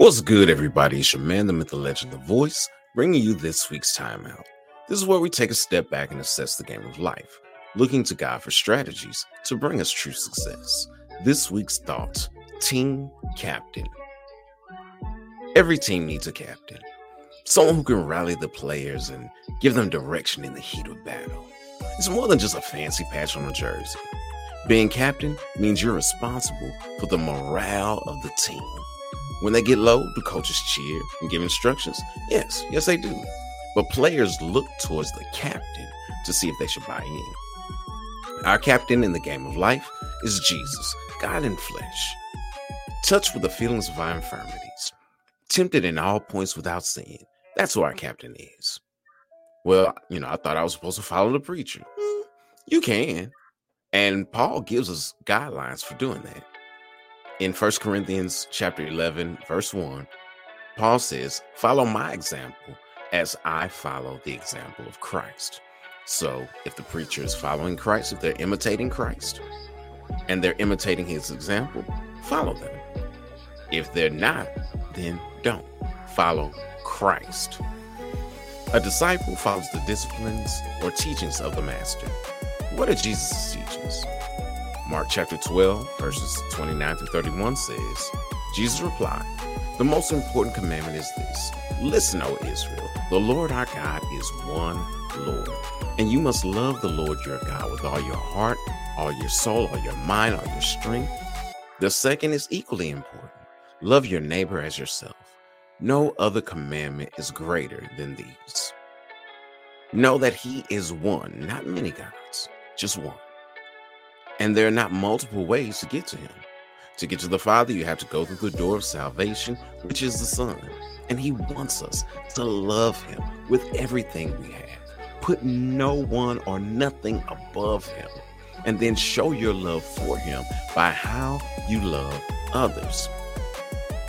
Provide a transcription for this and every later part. What's good, everybody? It's your man, the myth, the legend, the voice, bringing you this week's timeout. This is where we take a step back and assess the game of life, looking to God for strategies to bring us true success. This week's thoughts: team captain. Every team needs a captain, someone who can rally the players and give them direction in the heat of battle. It's more than just a fancy patch on a jersey. Being captain means you're responsible for the morale of the team. When they get low, the coaches cheer and give instructions. Yes, they do. But players look towards the captain to see if they should buy in. Our captain in the game of life is Jesus, God in flesh. Touched with the feelings of our infirmities, tempted in all points without sin. That's who our captain is. Well, I thought I was supposed to follow the preacher. You can. And Paul gives us guidelines for doing that. In 1 Corinthians chapter 11, verse 1, Paul says, "Follow my example as I follow the example of Christ." So if the preacher is following Christ, if they're imitating Christ and they're imitating his example, follow them. If they're not, then don't. Follow Christ. A disciple follows the disciplines or teachings of the master. What are Jesus' teachings? Mark chapter 12, verses 29 through 31 says, Jesus replied, "The most important commandment is this: listen, O Israel, the Lord our God is one Lord, and you must love the Lord your God with all your heart, all your soul, all your mind, all your strength. The second is equally important: love your neighbor as yourself. No other commandment is greater than these." Know that he is one, not many gods, just one. And there are not multiple ways to get to him. To get to the Father, you have to go through the door of salvation, which is the Son. And he wants us to love him with everything we have. Put no one or nothing above him. And then show your love for him by how you love others.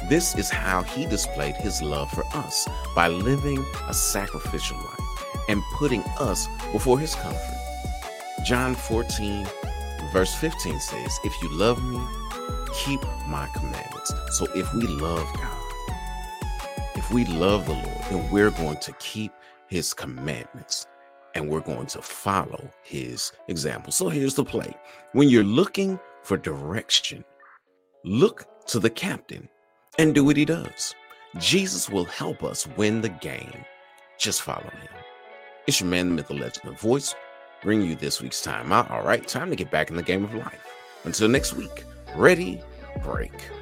This is how he displayed his love for us, by living a sacrificial life and putting us before his comfort. John 14, verse 15 says, "If you love me, keep my commandments." So if we love God, if we love the Lord, then we're going to keep his commandments and we're going to follow his example. So here's the play. When you're looking for direction, look to the captain and do what he does. Jesus will help us win the game. Just follow him. It's your man, the myth, the legend, the voice, bring you this week's timeout. All right, time to get back in the game of life. Until next week, ready, break.